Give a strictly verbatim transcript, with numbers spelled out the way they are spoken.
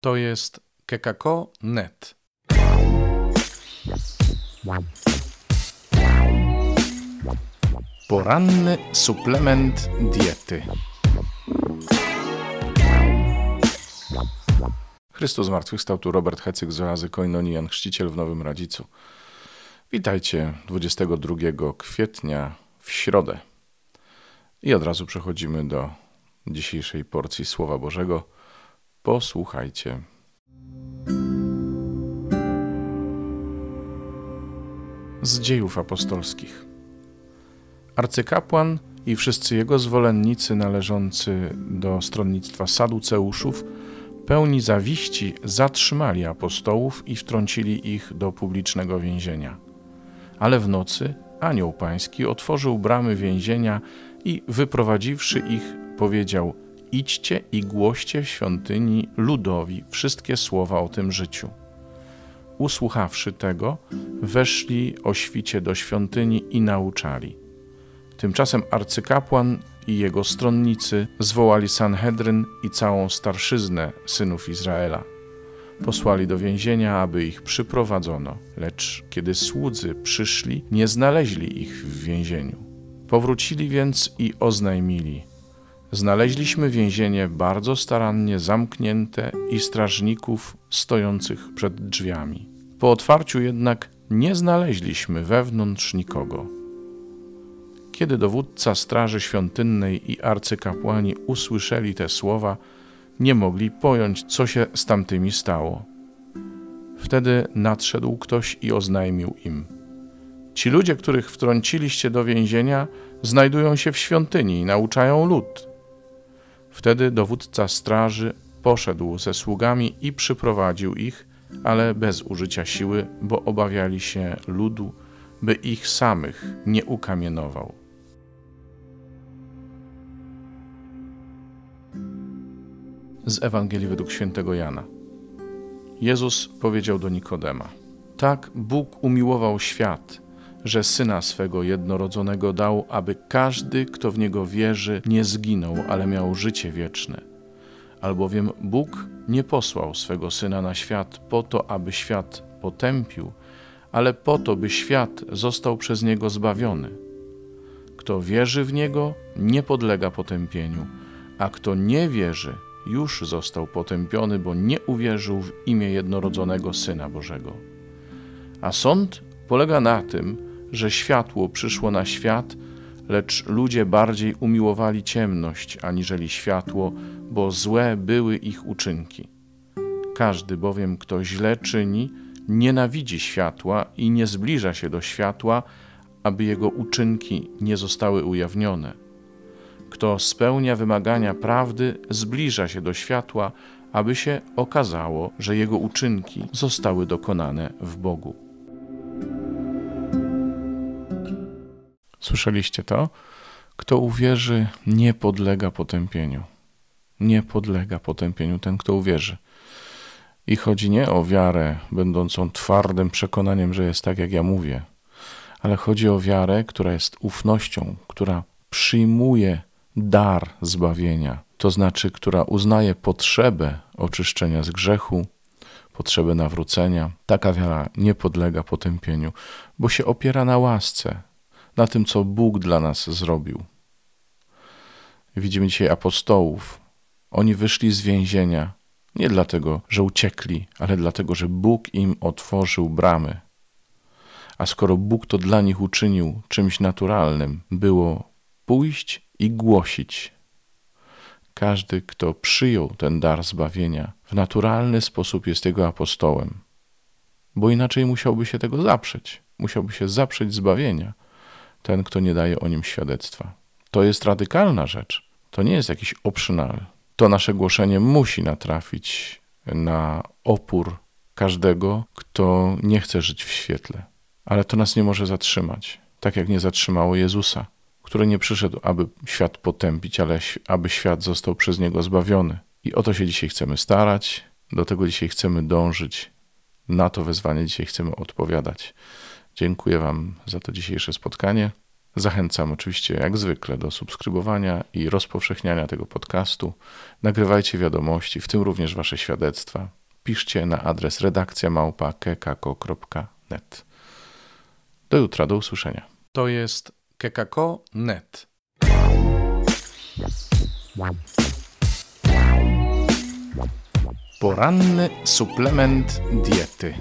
To jest K K K kropka net. Poranny suplement diety. Chrystus zmartwychwstał, tu Robert Hecyk z Oazy Koinonii, Jan Chrzciciel w Nowym Radzicu. Witajcie dwudziestego drugiego kwietnia w środę. I od razu przechodzimy do dzisiejszej porcji Słowa Bożego. Posłuchajcie. Z Dziejów Apostolskich. Arcykapłan i wszyscy jego zwolennicy należący do stronnictwa Saduceuszów pełni zawiści zatrzymali apostołów i wtrącili ich do publicznego więzienia. Ale w nocy anioł pański otworzył bramy więzienia i wyprowadziwszy ich, powiedział: idźcie i głoście w świątyni ludowi wszystkie słowa o tym życiu. Usłuchawszy tego, weszli o świcie do świątyni i nauczali. Tymczasem arcykapłan i jego stronnicy zwołali Sanhedryn i całą starszyznę synów Izraela. Posłali do więzienia, aby ich przyprowadzono, lecz kiedy słudzy przyszli, nie znaleźli ich w więzieniu. Powrócili więc i oznajmili: znaleźliśmy więzienie bardzo starannie zamknięte i strażników stojących przed drzwiami. Po otwarciu jednak nie znaleźliśmy wewnątrz nikogo. Kiedy dowódca straży świątynnej i arcykapłani usłyszeli te słowa, nie mogli pojąć, co się z tamtymi stało. Wtedy nadszedł ktoś i oznajmił im: ci ludzie, których wtrąciliście do więzienia, znajdują się w świątyni i nauczają lud. Wtedy dowódca straży poszedł ze sługami i przyprowadził ich, ale bez użycia siły, bo obawiali się ludu, by ich samych nie ukamienował. Z Ewangelii według świętego Jana. Jezus powiedział do Nikodema: tak Bóg umiłował świat, że Syna swego jednorodzonego dał, aby każdy, kto w Niego wierzy, nie zginął, ale miał życie wieczne. Albowiem Bóg nie posłał swego Syna na świat po to, aby świat potępił, ale po to, by świat został przez Niego zbawiony. Kto wierzy w Niego, nie podlega potępieniu, a kto nie wierzy, już został potępiony, bo nie uwierzył w imię jednorodzonego Syna Bożego. A sąd polega na tym, że światło przyszło na świat, lecz ludzie bardziej umiłowali ciemność aniżeli światło, bo złe były ich uczynki. Każdy bowiem, kto źle czyni, nienawidzi światła i nie zbliża się do światła, aby jego uczynki nie zostały ujawnione. Kto spełnia wymagania prawdy, zbliża się do światła, aby się okazało, że jego uczynki zostały dokonane w Bogu. Słyszeliście to? Kto uwierzy, nie podlega potępieniu. Nie podlega potępieniu ten, kto uwierzy. I chodzi nie o wiarę będącą twardym przekonaniem, że jest tak, jak ja mówię, ale chodzi o wiarę, która jest ufnością, która przyjmuje dar zbawienia, to znaczy, która uznaje potrzebę oczyszczenia z grzechu, potrzebę nawrócenia. Taka wiara nie podlega potępieniu, bo się opiera na łasce, na tym, co Bóg dla nas zrobił. Widzimy dzisiaj apostołów. Oni wyszli z więzienia nie dlatego, że uciekli, ale dlatego, że Bóg im otworzył bramy. A skoro Bóg to dla nich uczynił, czymś naturalnym było pójść i głosić. Każdy, kto przyjął ten dar zbawienia, w naturalny sposób jest jego apostołem, bo inaczej musiałby się tego zaprzeć. Musiałby się zaprzeć zbawienia ten, kto nie daje o nim świadectwa. To jest radykalna rzecz. To nie jest jakiś opcjonal. To nasze głoszenie musi natrafić na opór każdego, kto nie chce żyć w świetle. Ale to nas nie może zatrzymać, tak jak nie zatrzymało Jezusa, który nie przyszedł, aby świat potępić, ale aby świat został przez Niego zbawiony. I o to się dzisiaj chcemy starać, do tego dzisiaj chcemy dążyć, na to wezwanie dzisiaj chcemy odpowiadać. Dziękuję Wam za to dzisiejsze spotkanie. Zachęcam oczywiście jak zwykle do subskrybowania i rozpowszechniania tego podcastu. Nagrywajcie wiadomości, w tym również wasze świadectwa. Piszcie na adres redakcja małpa kekako kropka net. Do jutra, do usłyszenia. To jest K K K kropka net. Poranny suplement diety.